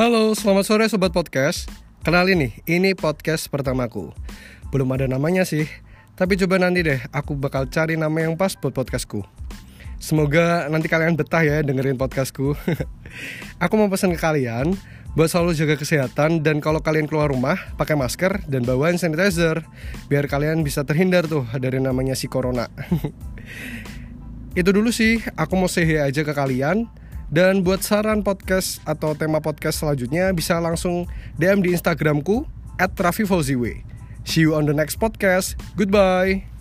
Halo, selamat sore Sobat Podcast. Kenalin nih, ini podcast pertamaku. Belum ada namanya sih, tapi coba nanti deh, aku bakal cari nama yang pas buat podcastku. Semoga nanti kalian betah ya dengerin podcastku. Aku mau pesan ke kalian, buat selalu jaga kesehatan. Dan kalau kalian keluar rumah, pakai masker dan bawa hand sanitizer, biar kalian bisa terhindar tuh dari namanya si corona. Itu dulu sih, aku mau say hi aja ke kalian. Dan buat saran podcast atau tema podcast selanjutnya bisa langsung DM di Instagramku @rafifauziwe. See you on the next podcast. Goodbye.